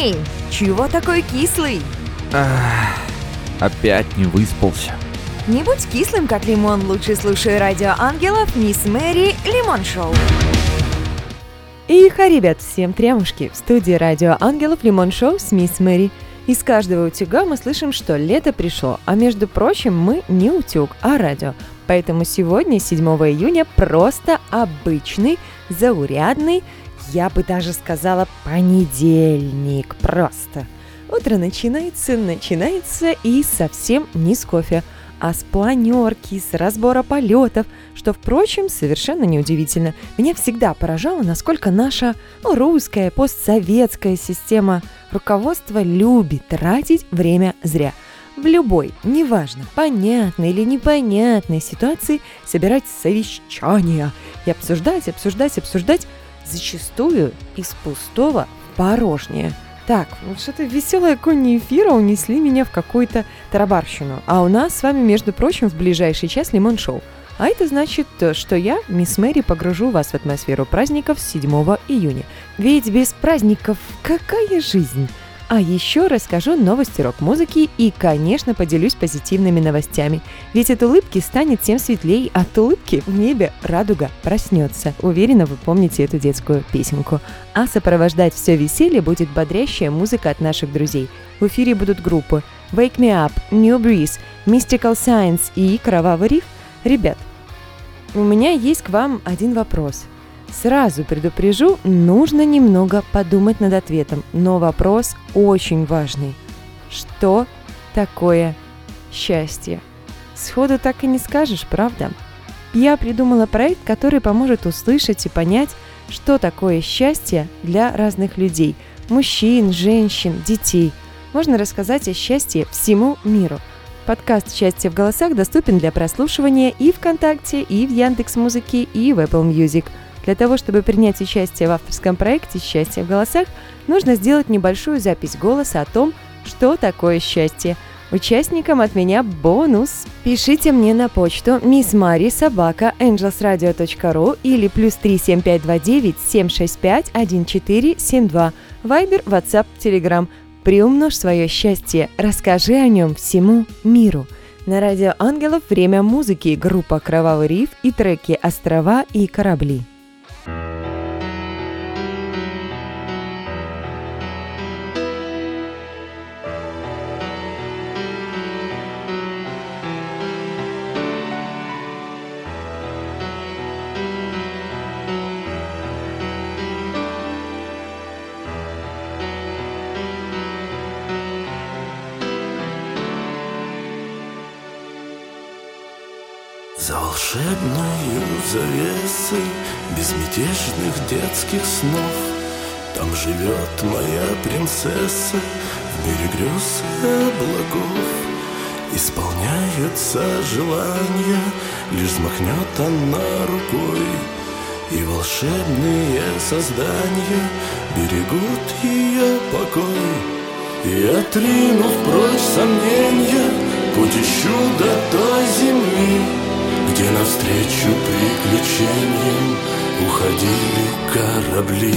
Эй, чего такой кислый? Опять не выспался. Не будь кислым, как лимон, лучше слушай Радио Ангелов, Мисс Мэри, Лимон Шоу. Иха, ребят, всем трямушки! В студии Радио Ангелов Лимон Шоу с Мисс Мэри. Из каждого утюга мы слышим, что лето пришло, а между прочим, мы не утюг, а радио. Поэтому сегодня, 7 июня, просто обычный, заурядный, я бы даже сказала, понедельник просто. Утро начинается и совсем не с кофе, а с планерки, с разбора полетов, что, впрочем, совершенно неудивительно. Меня всегда поражало, насколько наша русская постсоветская система руководства любит тратить время зря. В любой, неважно, понятной или непонятной ситуации собирать совещания и обсуждать, зачастую из пустого порожнее. Так, что-то веселое кони эфира унесли меня в какую-то тарабарщину. А у нас с вами, между прочим, в ближайший час Лимон Шоу. А это значит, что я, Мисс Мэри, погружу вас в атмосферу праздников 7 июня. Ведь без праздников какая жизнь? А еще расскажу новости рок-музыки и, конечно, поделюсь позитивными новостями. Ведь от улыбки станет тем светлее, от улыбки в небе радуга проснется. Уверена, вы помните эту детскую песенку. А сопровождать все веселье будет бодрящая музыка от наших друзей. В эфире будут группы Wake Me Up, New Breeze, Mystical Science и Кровавый Риф. Ребят, у меня есть к вам один вопрос. Сразу предупрежу, нужно немного подумать над ответом, но вопрос очень важный. Что такое счастье? Сходу так и не скажешь, правда? Я придумала проект, который поможет услышать и понять, что такое счастье для разных людей – мужчин, женщин, детей. Можно рассказать о счастье всему миру. Подкаст «Счастье в голосах» доступен для прослушивания и ВКонтакте, и в Яндекс.Музыке, и в Apple Music. Для того, чтобы принять участие в авторском проекте «Счастье в голосах», нужно сделать небольшую запись голоса о том, что такое счастье. Участникам от меня бонус! Пишите мне на почту missmari@angelsradio.ru или +3 7529 765 1472. Вайбер, Ватсап, Телеграм. Приумножь свое счастье. Расскажи о нем всему миру. На Радио Ангелов время музыки, группа «Кровавый риф» и треки «Острова» и «Корабли». За волшебной завесой безмятежных детских снов там живет моя принцесса в мире грез и облаков. Исполняется желание, лишь взмахнет она рукой, и волшебные создания берегут ее покой. И отринув прочь сомнения, путь ищу до той земли, где навстречу приключениям уходили корабли.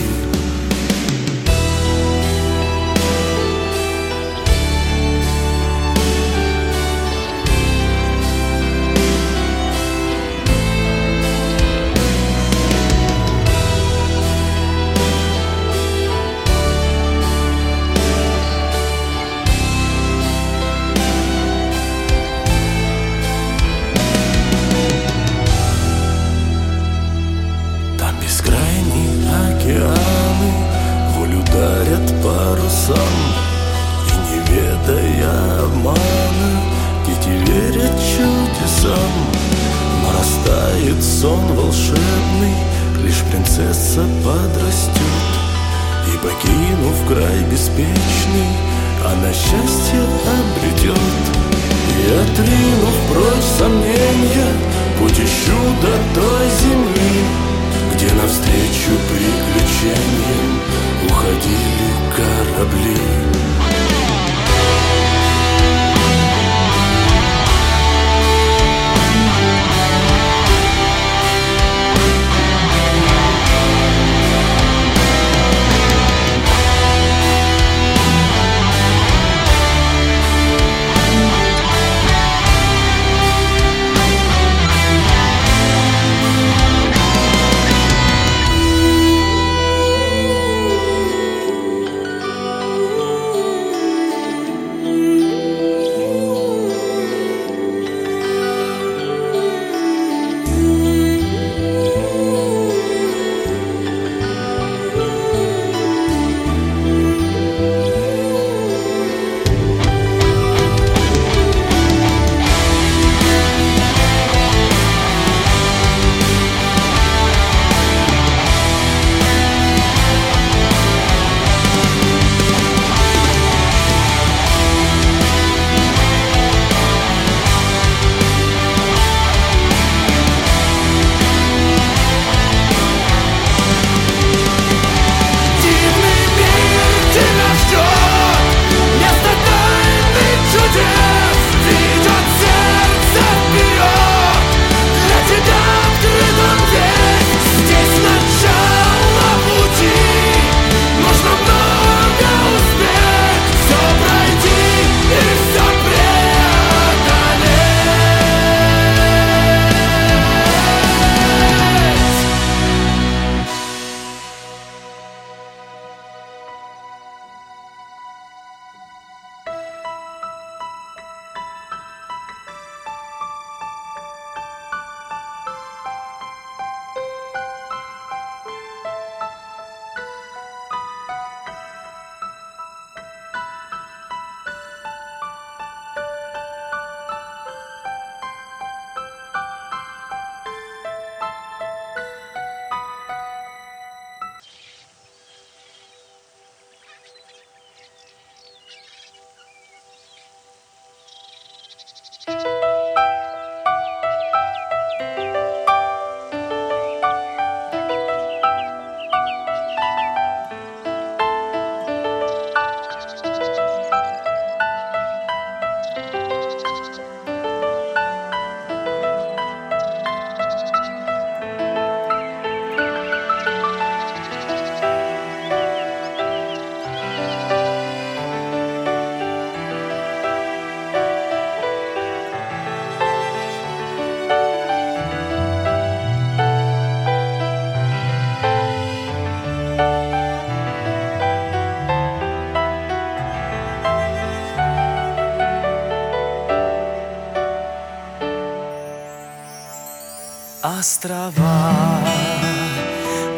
острова,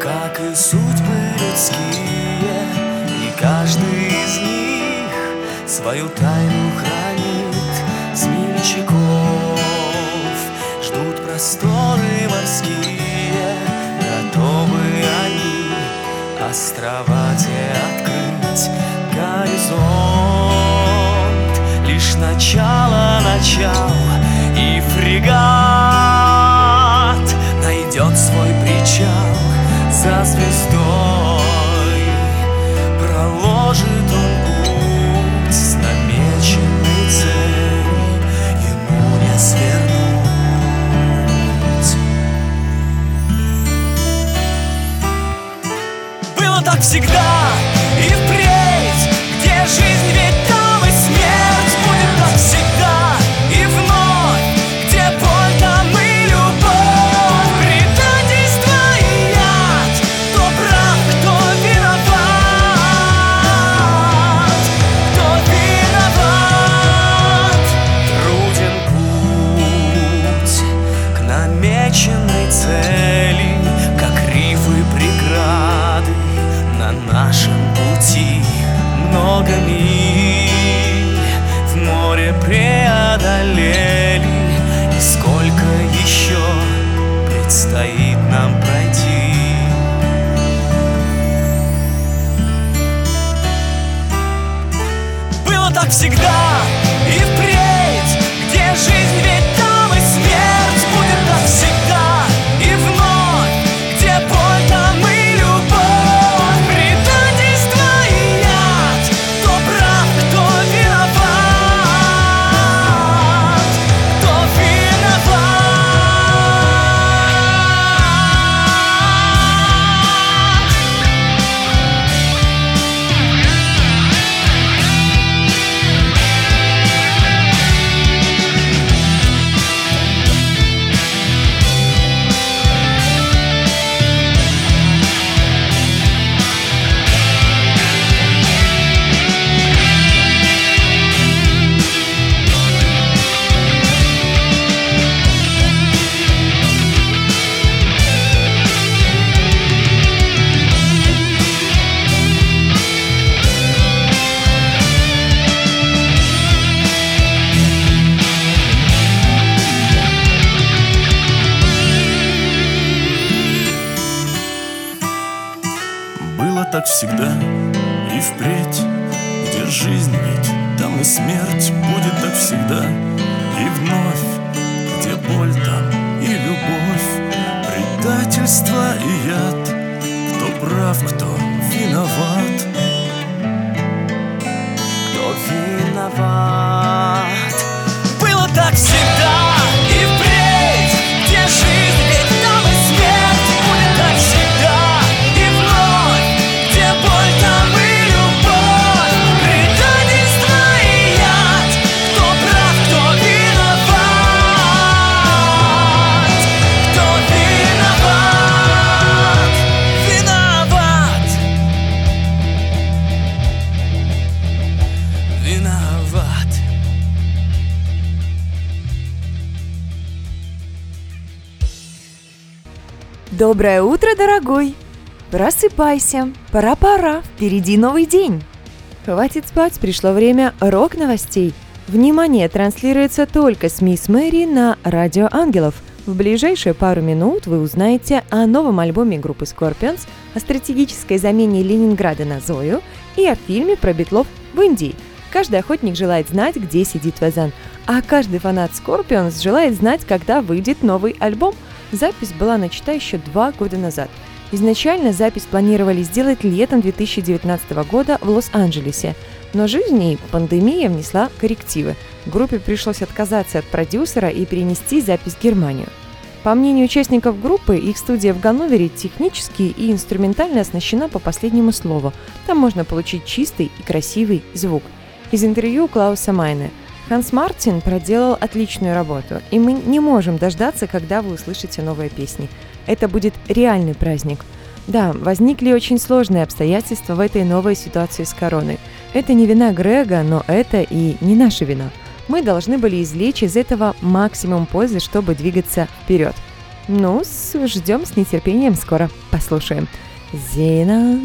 как и судьбы людские, и каждый из них свою тайну хранит. С мельчаков ждут просторы морские, готовы они острова те открыть. Горизонт лишь начало, и фрегат найдет свой причал за звездой. Проложит он путь с намеченной целью, ему не свернуть. Было так всегда и впредь, где жизнь ведь там и смерть. Будет так всегда и вновь, где боль там и любовь. Предательство и яд, кто прав, кто виноват. Труден путь к намеченной цели, как рифы преграды на нашем пути. Много миль в море преодолели, и сколько еще предстоит нам пройти. Было так всегда и впредь, где жизнь ведь там и смерть. Будет так всегда и вновь, где боль там и любовь. Так всегда и впредь, где жизнь ведь там и смерть. Будет так всегда и вновь, где боль там и любовь. Предательство и яд, кто прав, кто виноват. Кто виноват. Было так всегда и впредь, где жизнь ведь там и смерть. Будет так всегда и вновь, боль там и любовь, предательство и яд, кто прав, кто виноват. Доброе утро, дорогой! Просыпайся, пора, впереди новый день. Хватит спать, пришло время рок-новостей. Внимание, транслируется только с Мисс Мэри на Радио Ангелов. В ближайшие пару минут вы узнаете о новом альбоме группы Scorpions, о стратегической замене Ленинграда на Зою и о фильме про битлов в Индии. Каждый охотник желает знать, где сидит фазан, а каждый фанат Scorpions желает знать, когда выйдет новый альбом. Запись была начата еще 2 года назад. Изначально запись планировали сделать летом 2019 года в Лос-Анджелесе, но жизнь и пандемия внесла коррективы. Группе пришлось отказаться от продюсера и перенести запись в Германию. По мнению участников группы, их студия в Ганновере технически и инструментально оснащена по последнему слову. Там можно получить чистый и красивый звук. Из интервью Клауса Майна. Ханс Мартин проделал отличную работу, и мы не можем дождаться, когда вы услышите новые песни. Это будет реальный праздник. Да, возникли очень сложные обстоятельства в этой новой ситуации с короной. Это не вина Грега, но это и не наша вина. Мы должны были извлечь из этого максимум пользы, чтобы двигаться вперед. Ну-с, ждем с нетерпением, скоро послушаем. Зина,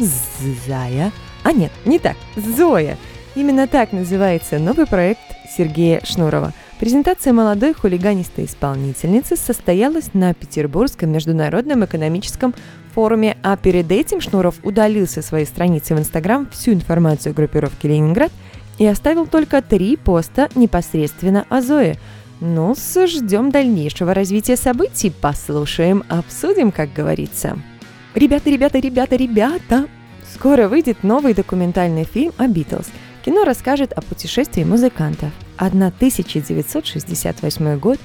Зая... А нет, не так, Зоя. Именно так называется новый проект Сергея Шнурова. Презентация молодой хулиганистой исполнительницы состоялась на Петербургском международном экономическом форуме, а перед этим Шнуров удалил со своей страницы в Инстаграм всю информацию группировки «Ленинград» и оставил только 3 поста непосредственно о Зое. Ну, ждем дальнейшего развития событий, послушаем, обсудим, как говорится. Ребята! Скоро выйдет новый документальный фильм о Битлз. Кино расскажет о путешествии музыкантов. 1968 год,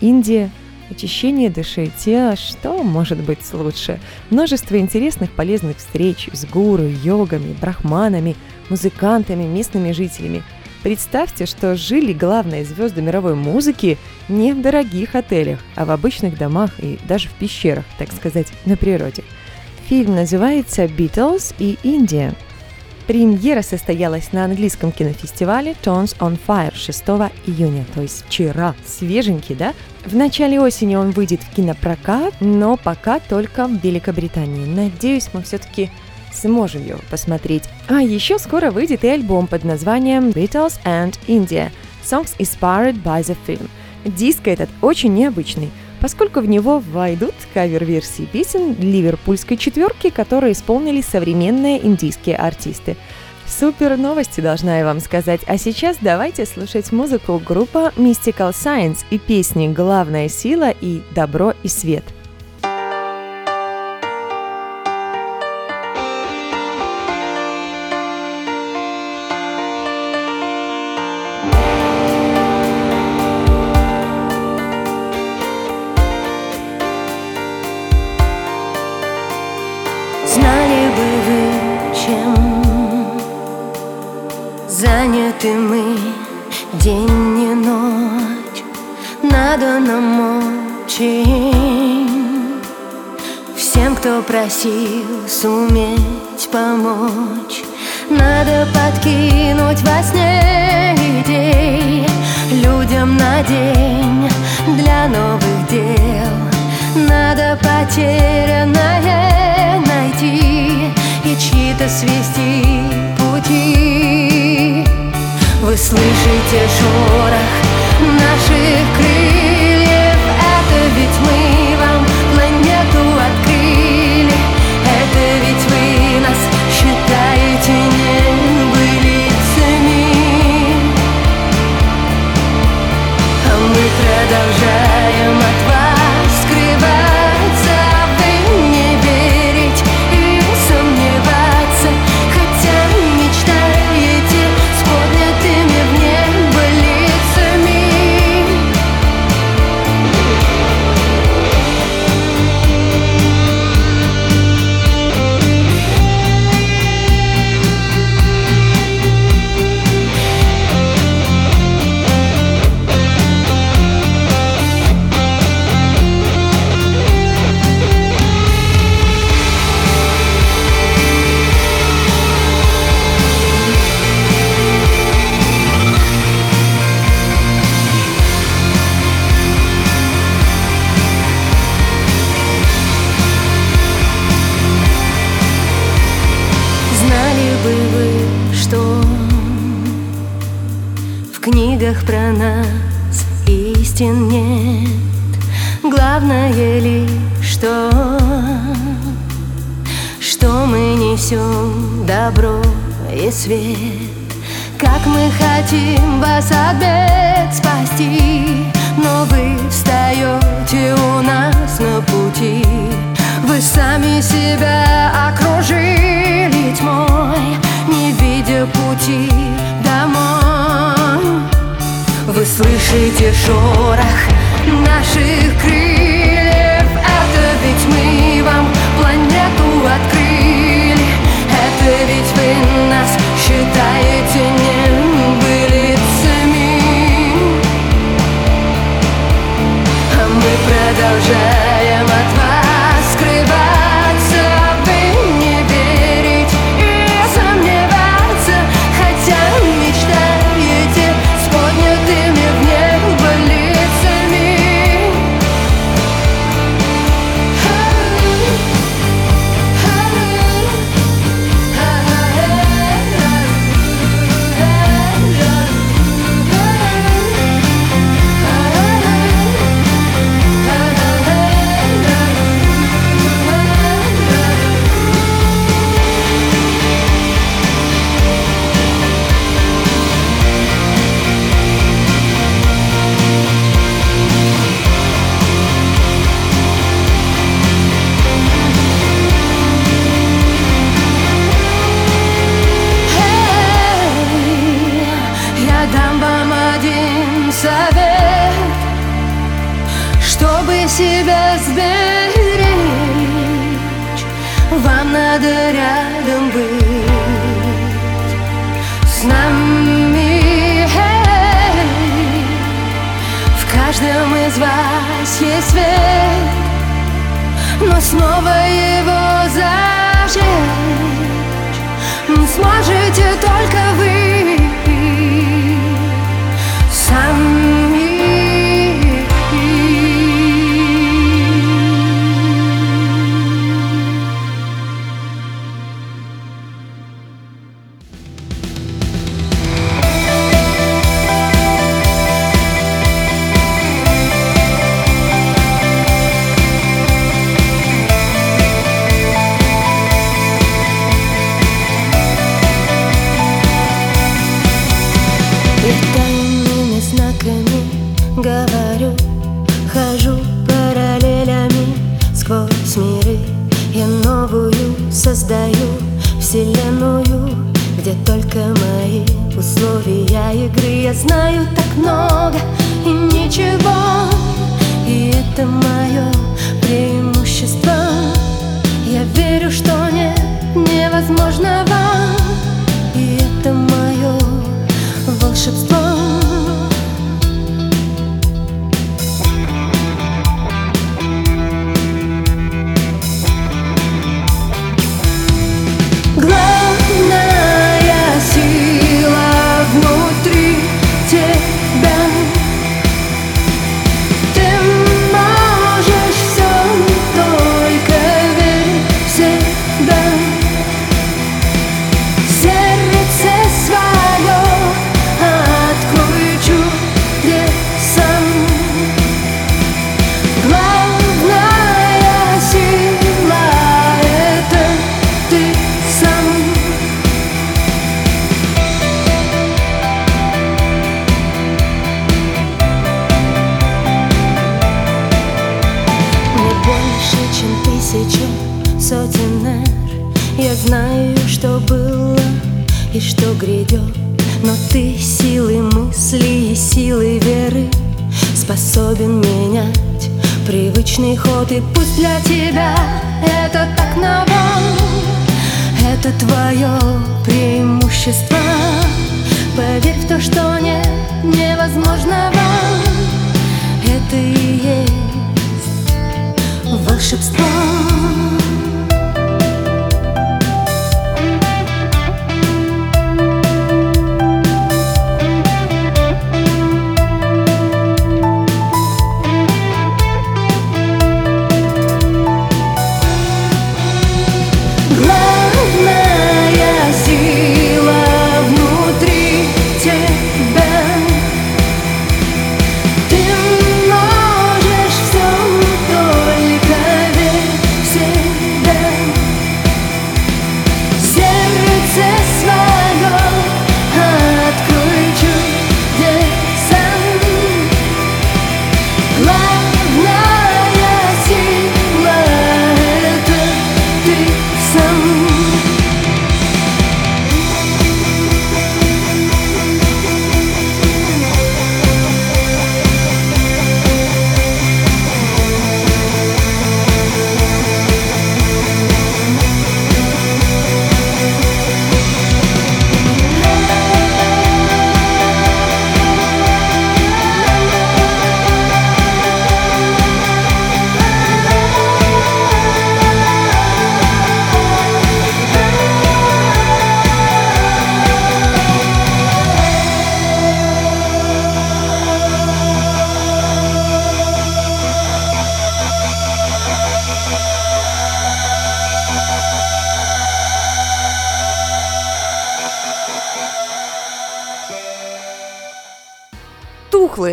Индия, очищение души и тела, что может быть лучше? Множество интересных полезных встреч с гуру, йогами, брахманами, музыкантами, местными жителями. Представьте, что жили главные звезды мировой музыки не в дорогих отелях, а в обычных домах и даже в пещерах, так сказать, на природе. Фильм называется «Beatles и Индия». Премьера состоялась на английском кинофестивале Tones on Fire 6 июня, то есть вчера. Свеженький, да? В начале осени он выйдет в кинопрокат, но пока только в Великобритании. Надеюсь, мы все-таки сможем его посмотреть. А еще скоро выйдет и альбом под названием «Beatles and India – Songs Inspired by the Film». Диск этот очень необычный, поскольку в него войдут кавер-версии песен «Ливерпульской четверки», которые исполнили современные индийские артисты. Супер новости, должна я вам сказать. А сейчас давайте слушать музыку группы Mystical Science и песни «Главная сила» и «Добро и свет». Заняты мы день и ночь, надо нам очень всем, кто просил суметь помочь. Надо подкинуть во сне идей людям на день для новых дел. Надо потерянное найти и чьи-то свести пути. Вы слышите шорох наших крыльев? Это ведь мы вам планету открыли. Это ведь вы нас считаете небылицами. А мы продолжаем от вас скрываться. Вы не верить и сомневаться, хотя мечтаете с поднятыми про нас истин нет. Главное ли, что мы несем добро и свет. Как мы хотим вас от бед спасти, но вы встаете у нас на пути. Вы сами себя окружили тьмой, не видя пути домой. Вы слышите шорох наших крыльев? Это ведь мы вам планету открыли. Это ведь вы нас считаете небылицами. А мы продолжаем от вас скрываться. Вы не верить и сомневаться, хотя мечтаете с поднятыми в небо лицами. надо рядом быть с нами. В каждом из вас есть свет, но снова его зажечь сможете только вы сами. Создаю вселенную, где только мои условия игры. Я знаю так много и ничего, и это мое преимущество. Я верю, что нет невозможного, и это мое волшебство. Способен менять привычный ход. И пусть для тебя это так ново, это твое преимущество. Поверь в то, что нет невозможного, это и есть волшебство.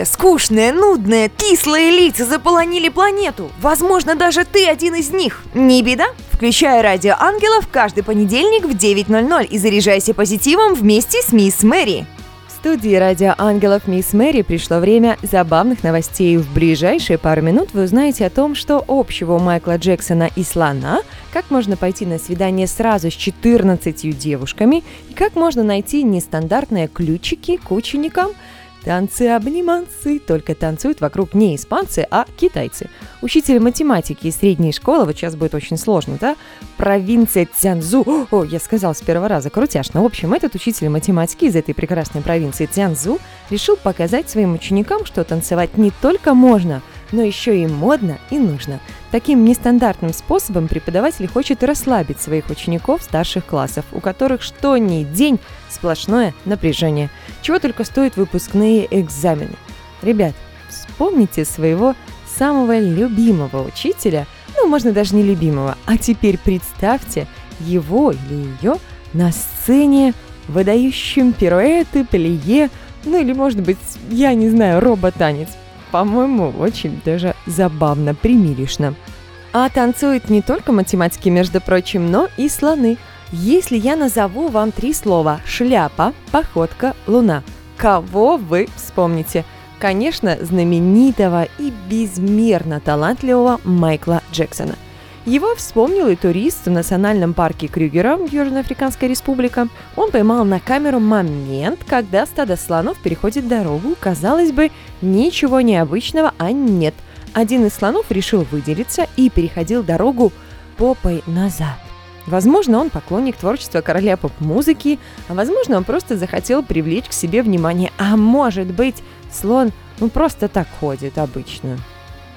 Скучные, нудные, кислые лица заполонили планету. Возможно, даже ты один из них. Не беда. Включай «Радио Ангелов» каждый понедельник в 9:00 и заряжайся позитивом вместе с Мисс Мэри. В студии «Радио Ангелов» Мисс Мэри пришло время забавных новостей. В ближайшие пару минут вы узнаете о том, что общего у Майкла Джексона и слона, как можно пойти на свидание сразу с 14 девушками и как можно найти нестандартные ключики к ученикам, Танцы-обниманцы только танцуют вокруг не испанцы, а китайцы. Учитель математики из средней школы, вот сейчас будет очень сложно, да? Провинция Цзянсу. О, я сказала с первого раза, крутяшно. В общем, этот учитель математики из этой прекрасной провинции Цзянсу решил показать своим ученикам, что танцевать не только можно, но еще и модно и нужно. Таким нестандартным способом преподаватель хочет расслабить своих учеников старших классов, у которых что ни день сплошное напряжение. Чего только стоят выпускные экзамены. Ребят, вспомните своего самого любимого учителя, можно даже не любимого, а теперь представьте его или ее на сцене, выдающим пируэты, плие, или, может быть, я не знаю, робо-танец. По-моему, очень даже забавно, примиришно. А танцуют не только математики, между прочим, но и слоны. Если я назову вам три слова – шляпа, походка, луна, кого вы вспомните? Конечно, знаменитого и безмерно талантливого Майкла Джексона. Его вспомнил и турист в Национальном парке Крюгера, Южноафриканская республика. Он поймал на камеру момент, когда стадо слонов переходит дорогу. Казалось бы, ничего необычного, а нет. Один из слонов решил выделиться и переходил дорогу попой назад. Возможно, он поклонник творчества короля поп-музыки, а возможно, он просто захотел привлечь к себе внимание. А может быть, слон просто так ходит обычно.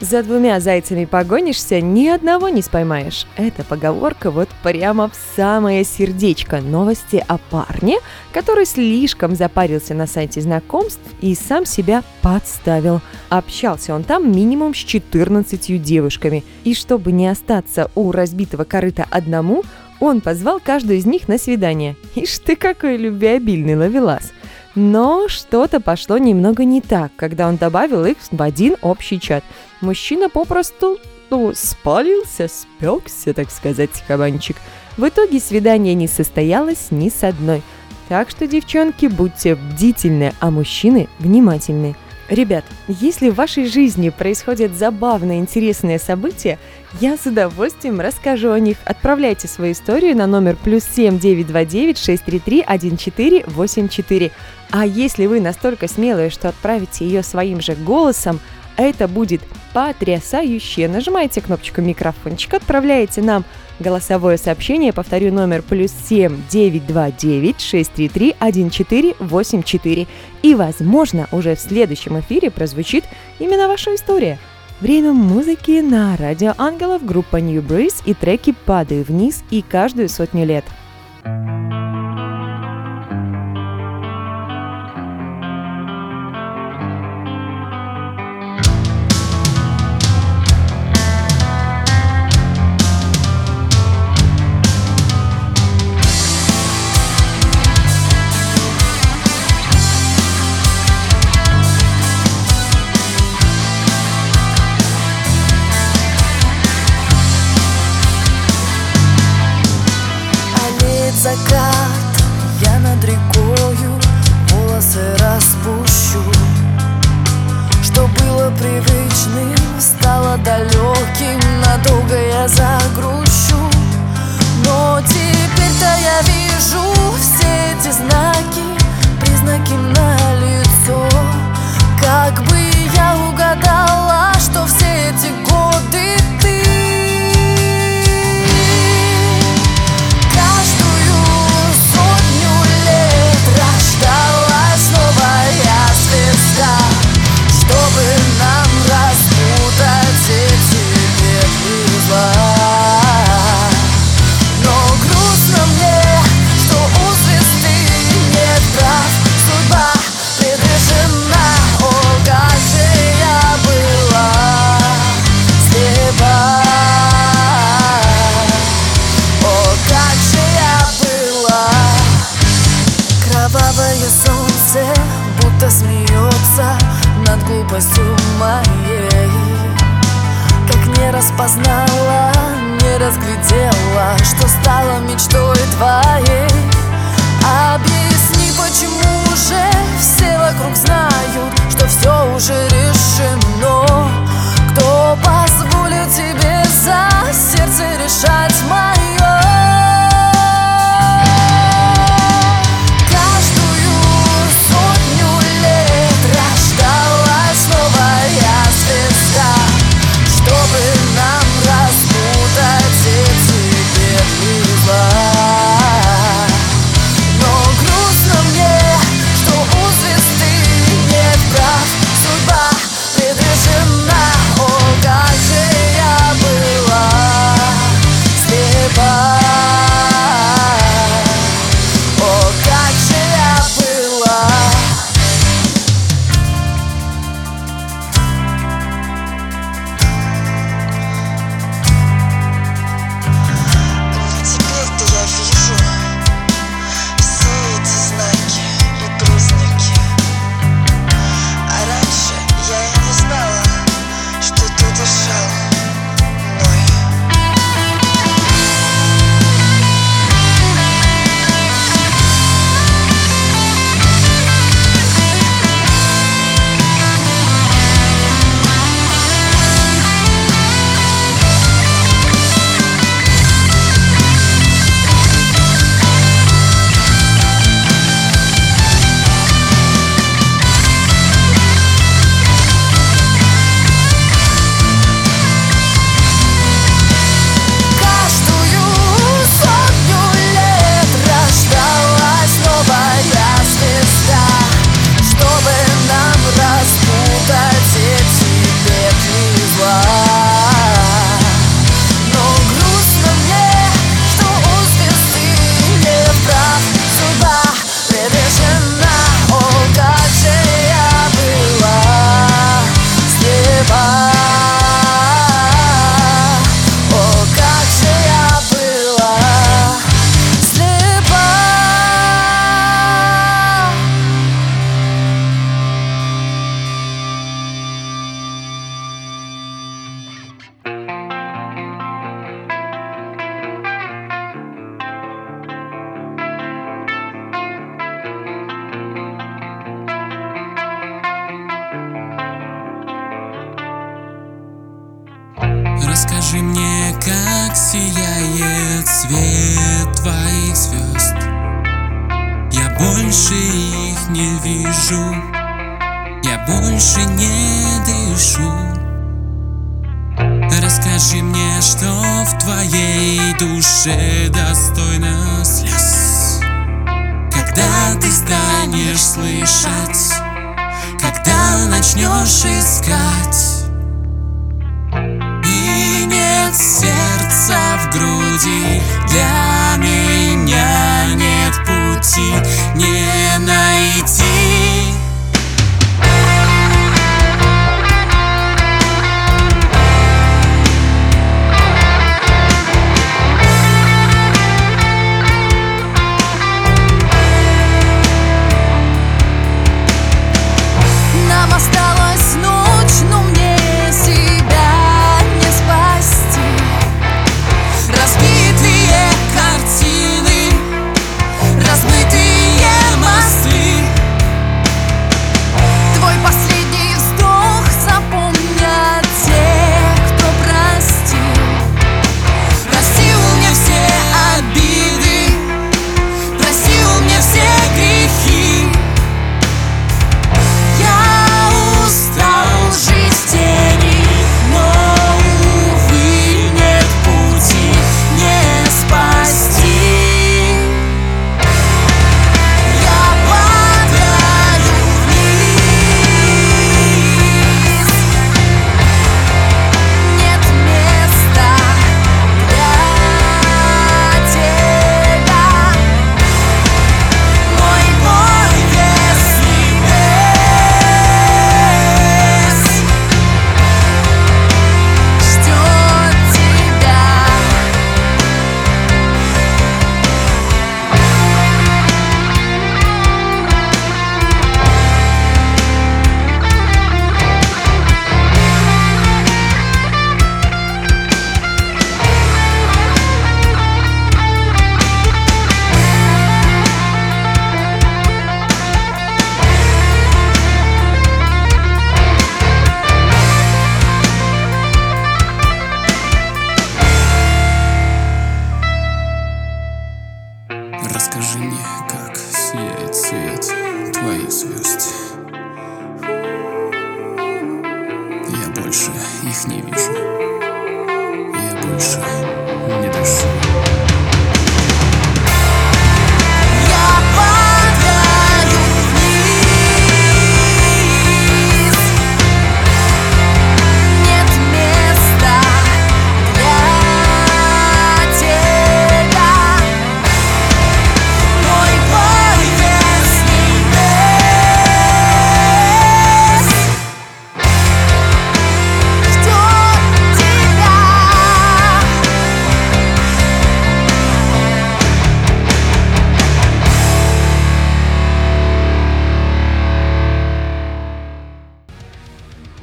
За двумя зайцами погонишься, ни одного не споймаешь. Эта поговорка вот прямо в самое сердечко новости о парне, который слишком запарился на сайте знакомств и сам себя подставил. Общался он там минимум с 14 девушками. И чтобы не остаться у разбитого корыта одному, он позвал каждую из них на свидание. Ишь ты какой любвеобильный ловелас! Но что-то пошло немного не так, когда он добавил их в один общий чат. Мужчина попросту, спалился, спекся, так сказать, кабанчик. В итоге свидание не состоялось ни с одной. Так что, девчонки, будьте бдительны, а мужчины внимательны. Ребят, если в вашей жизни происходят забавные, интересные события, я с удовольствием расскажу о них. Отправляйте свою историю на номер +7 929 633 1484. А если вы настолько смелые, что отправите ее своим же голосом, это будет потрясающе. Нажимаете кнопочку микрофончика, отправляете нам голосовое сообщение. Повторю номер +7 929 633 1484. И, возможно, уже в следующем эфире прозвучит именно ваша история. Время музыки на Радио Ангелов, группа New Breeze и треки «Падаю вниз» и «Каждую сотню лет». Закат, я над рекою волосы распущу. Что было привычным, стало далеким, надолго я загрущу. Но теперь-то я вижу все эти знаки, признаки налицо. Как бы я угадала, что все эти годы ты. Но грустно мне, что у звезды нет прав. Судьба предрешена, о, как же я была слепа, о, как же я была. Кровавое солнце будто смеется над глупостью моей. Не распознала, не разглядела, что стало мечтой твоей. Объясни, почему же все вокруг знают, что все уже решено. Кто позволит тебе за сердце решать мое? Каждую сотню лет больше их не вижу, я больше не дышу. Расскажи мне, что в твоей душе достойно слез. Когда ты станешь слышать, когда начнешь искать, и нет сердца в груди, для меня нет пути не найти.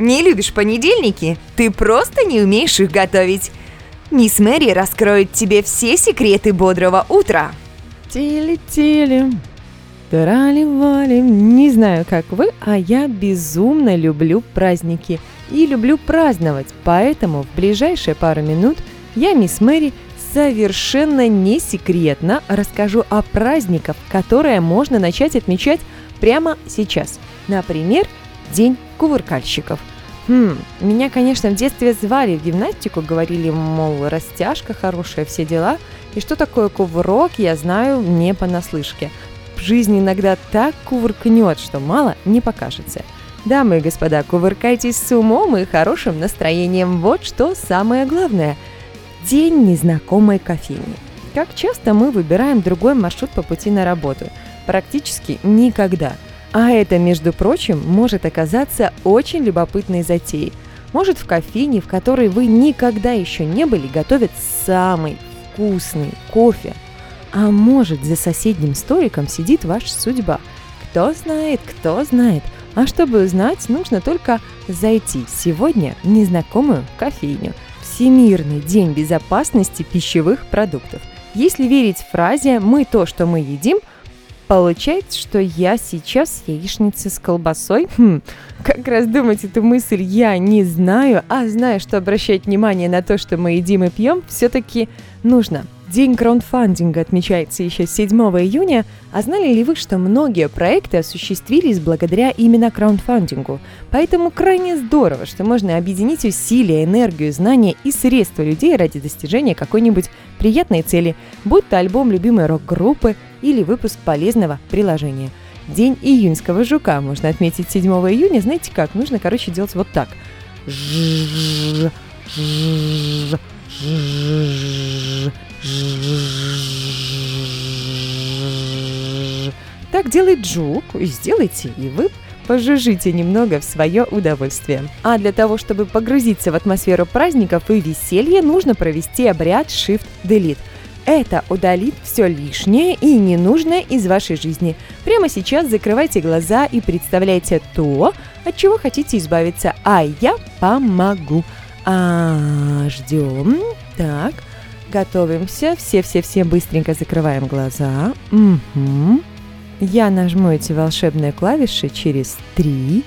Не любишь понедельники? Ты просто не умеешь их готовить. Мисс Мэри раскроет тебе все секреты бодрого утра. Тили-тили, тарали-вали. Не знаю, как вы, а я безумно люблю праздники и люблю праздновать. Поэтому в ближайшие пару минут я, мисс Мэри, совершенно не секретно расскажу о праздниках, которые можно начать отмечать прямо сейчас. Например, День кувыркальщиков. Меня, конечно, в детстве звали в гимнастику, говорили, мол, растяжка хорошая, все дела. И что такое кувырок, я знаю не понаслышке. В жизни иногда так кувыркнет, что мало не покажется. Дамы и господа, кувыркайтесь с умом и хорошим настроением. Вот что самое главное. День незнакомой кофейни. Как часто мы выбираем другой маршрут по пути на работу? Практически никогда. А это, между прочим, может оказаться очень любопытной затеей. Может, в кофейне, в которой вы никогда еще не были, готовят самый вкусный кофе. А может, за соседним столиком сидит ваша судьба. Кто знает, кто знает. А чтобы узнать, нужно только зайти сегодня в незнакомую кофейню. Всемирный день безопасности пищевых продуктов. Если верить фразе «мы то, что мы едим», получается, что я сейчас яичница с колбасой? Как раз думать эту мысль я не знаю, а знаю, что обращать внимание на то, что мы едим и пьем, все-таки нужно. День краундфандинга отмечается еще 7 июня, а знали ли вы, что многие проекты осуществились благодаря именно краундфандингу? Поэтому крайне здорово, что можно объединить усилия, энергию, знания и средства людей ради достижения какой-нибудь приятной цели, будь то альбом любимой рок-группы или выпуск полезного приложения. День июньского жука можно отметить 7 июня. Знаете как? Нужно, короче, делать вот так. Так делает жук, и сделайте, и вы пожужжите немного в свое удовольствие. А для того, чтобы погрузиться в атмосферу праздников и веселья, нужно провести обряд Shift-Delete. Это удалит все лишнее и ненужное из вашей жизни. Прямо сейчас закрывайте глаза и представляйте то, от чего хотите избавиться. А я помогу. Ждем. Так, готовимся. Все быстренько закрываем глаза. Угу. Я нажму эти волшебные клавиши через 3,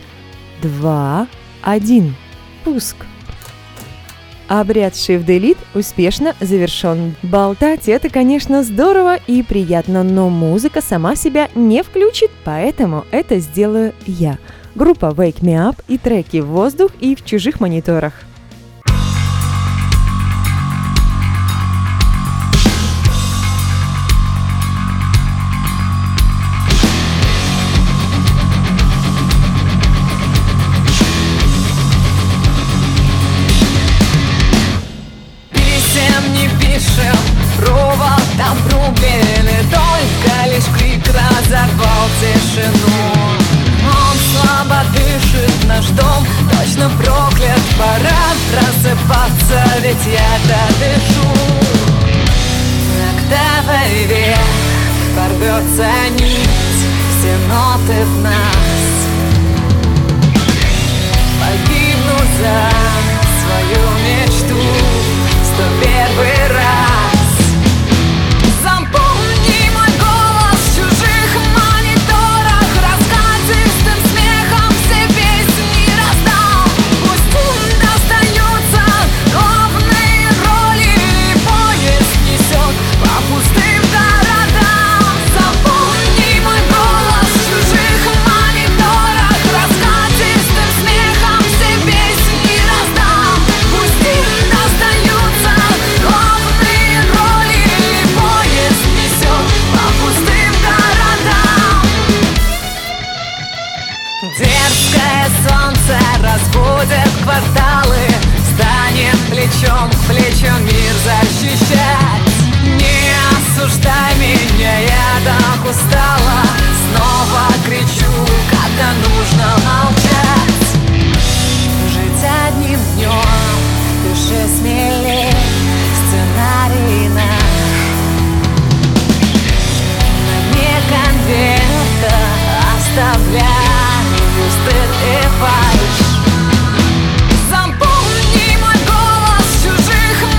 2, 1. Пуск. Обряд Shift-Delete успешно завершен. Болтать — это, конечно, здорово и приятно, но музыка сама себя не включит, поэтому это сделаю я. Группа Wake Me Up и треки «Воздух» и «В чужих мониторах». Стыд и фальшь. Запомни мой голос чужих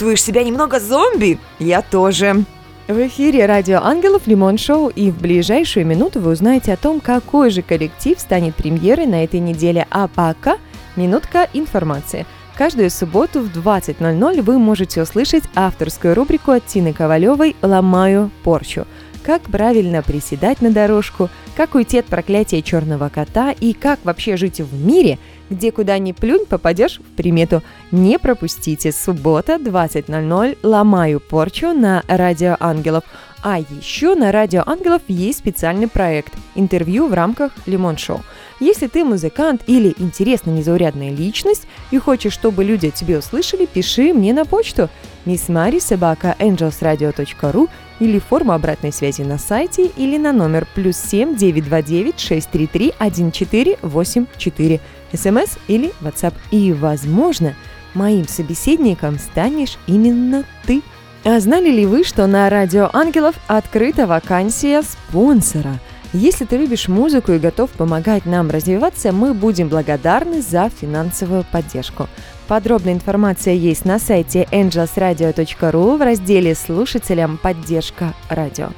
чувствуешь себя немного зомби? Я тоже. В эфире «Радио Ангелов» «Лимон Шоу», и в ближайшую минуту вы узнаете о том, какой же коллектив станет премьерой на этой неделе. А пока минутка информации. Каждую субботу в 20:00 вы можете услышать авторскую рубрику от Тины Ковалевой «Ломаю порчу». Как правильно приседать на дорожку, как уйти от проклятия черного кота и как вообще жить в мире, где куда ни плюнь, попадешь в примету. Не пропустите. Суббота, 20:00, «Ломаю порчу» на «Радио Ангелов». А еще на «Радио Ангелов» есть специальный проект «Интервью в рамках Лимон Шоу». Если ты музыкант или интересная незаурядная личность и хочешь, чтобы люди о тебе услышали, пиши мне на почту missmari@angelsradio.ru или форма обратной связи на сайте или на номер +7 929 633 1484, СМС или WhatsApp. И, возможно, моим собеседником станешь именно ты. А знали ли вы, что на «Радио Ангелов» открыта вакансия спонсора? Если ты любишь музыку и готов помогать нам развиваться, мы будем благодарны за финансовую поддержку. Подробная информация есть на сайте angelsradio.ru в разделе «Слушателям поддержка радио».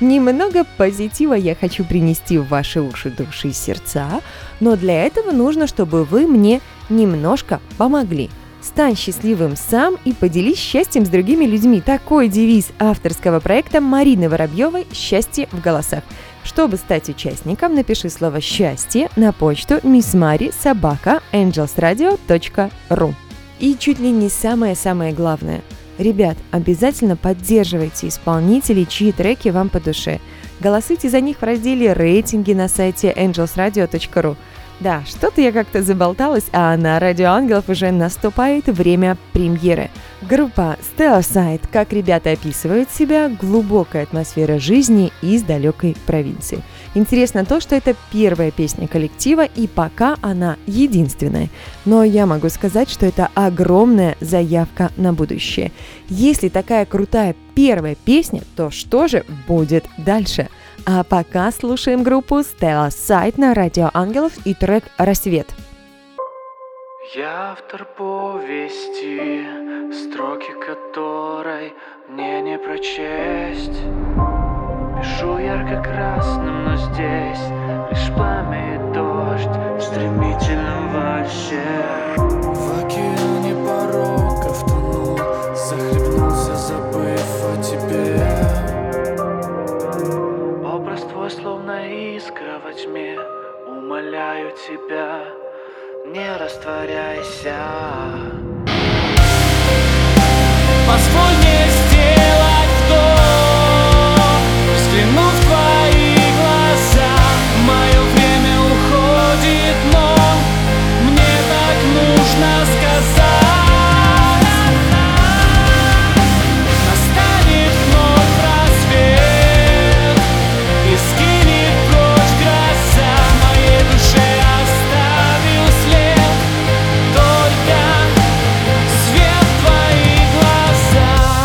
Немного позитива я хочу принести в ваши уши, души и сердца, но для этого нужно, чтобы вы мне немножко помогли. Стань счастливым сам и поделись счастьем с другими людьми. Такой девиз авторского проекта Марины Воробьевой «Счастье в голосах». Чтобы стать участником, напиши слово «счастье» на почту missmari@angelsradio.ru. И чуть ли не самое-самое главное. Ребят, обязательно поддерживайте исполнителей, чьи треки вам по душе. Голосуйте за них в разделе «Рейтинги» на сайте angelsradio.ru. Да, что-то я как-то заболталась, а на «Радио Ангелов» уже наступает время премьеры. Группа SteoSight, как ребята описывают себя, глубокая атмосфера жизни из далекой провинции. Интересно то, что это первая песня коллектива, и пока она единственная. Но я могу сказать, что это огромная заявка на будущее. Если такая крутая первая песня, то что же будет дальше? А пока слушаем группу Stellar Sight на «Радио Ангелов» и трек «Рассвет». Я автор повести, строки которой мне не прочесть. Пишу ярко-красным, но здесь лишь пламя и дождь в стремительном вальсе. В океане пороков тонул, захлебнулся, забыв о тебе. Словно искра во тьме, умоляю тебя, не растворяйся. Позволь мне сделать вдох, взглянув в твои глаза. Мое время уходит, но мне так нужно сказать. Свет в твоих глазах.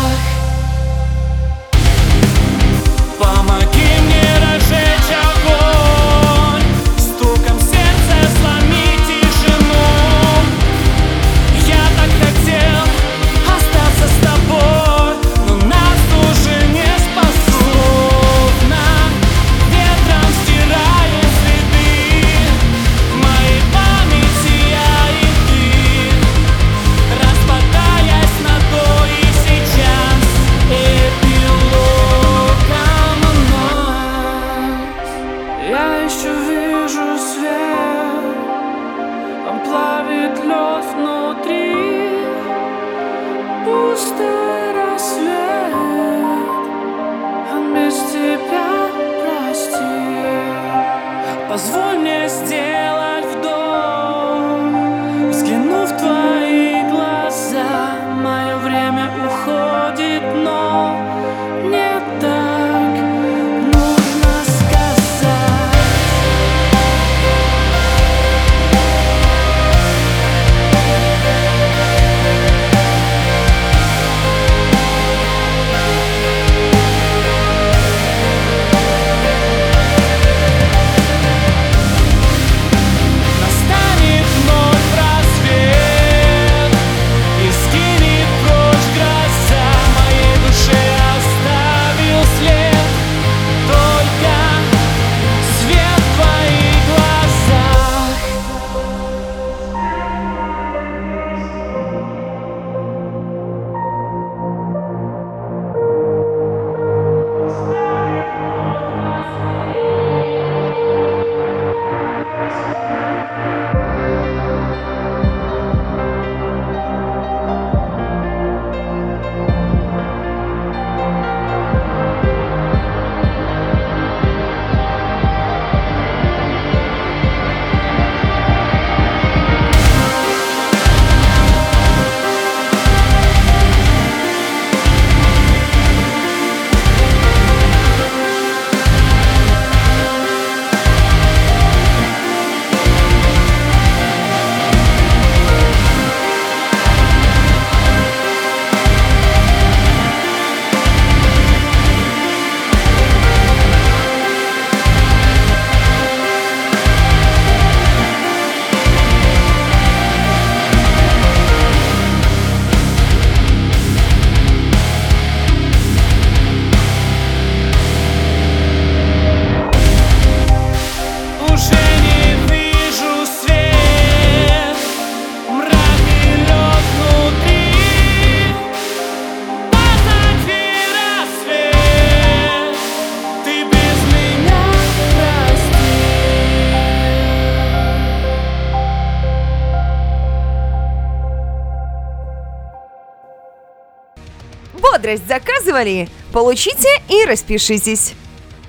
Бодрость заказывали? Получите и распишитесь.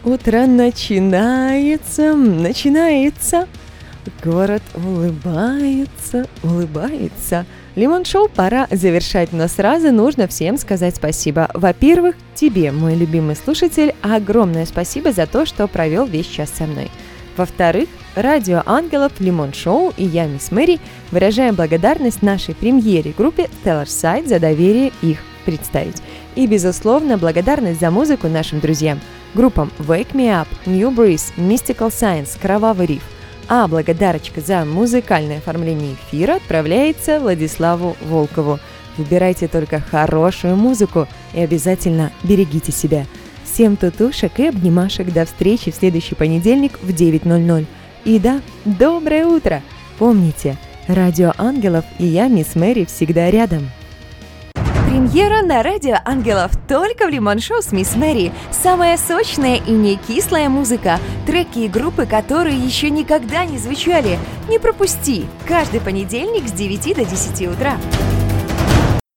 Утро начинается. Город улыбается. Лимон Шоу пора завершать, но сразу нужно всем сказать спасибо. Во-первых, тебе, мой любимый слушатель, огромное спасибо за то, что провел весь час со мной. Во-вторых, Радио Ангелов, Лимон Шоу и я, Мисс Мэри, выражаем благодарность нашей премьере-группе Tellerside за доверие их представить. И, безусловно, благодарность за музыку нашим друзьям, группам Wake Me Up, New Breeze, Mystical Science, Кровавый Риф. А благодарочка за музыкальное оформление эфира отправляется Владиславу Волкову. Выбирайте только хорошую музыку и обязательно берегите себя. Всем тутушек и обнимашек. До встречи в следующий понедельник в 9:00. И да, доброе утро! Помните, Радио Ангелов и я, Мисс Мэри, всегда рядом. Премьера на Радио Ангелов только в Лимон Шоу с Мисс Мэри. Самая сочная и не кислая музыка. Треки и группы, которые еще никогда не звучали. Не пропусти! Каждый понедельник с 9 до 10 утра.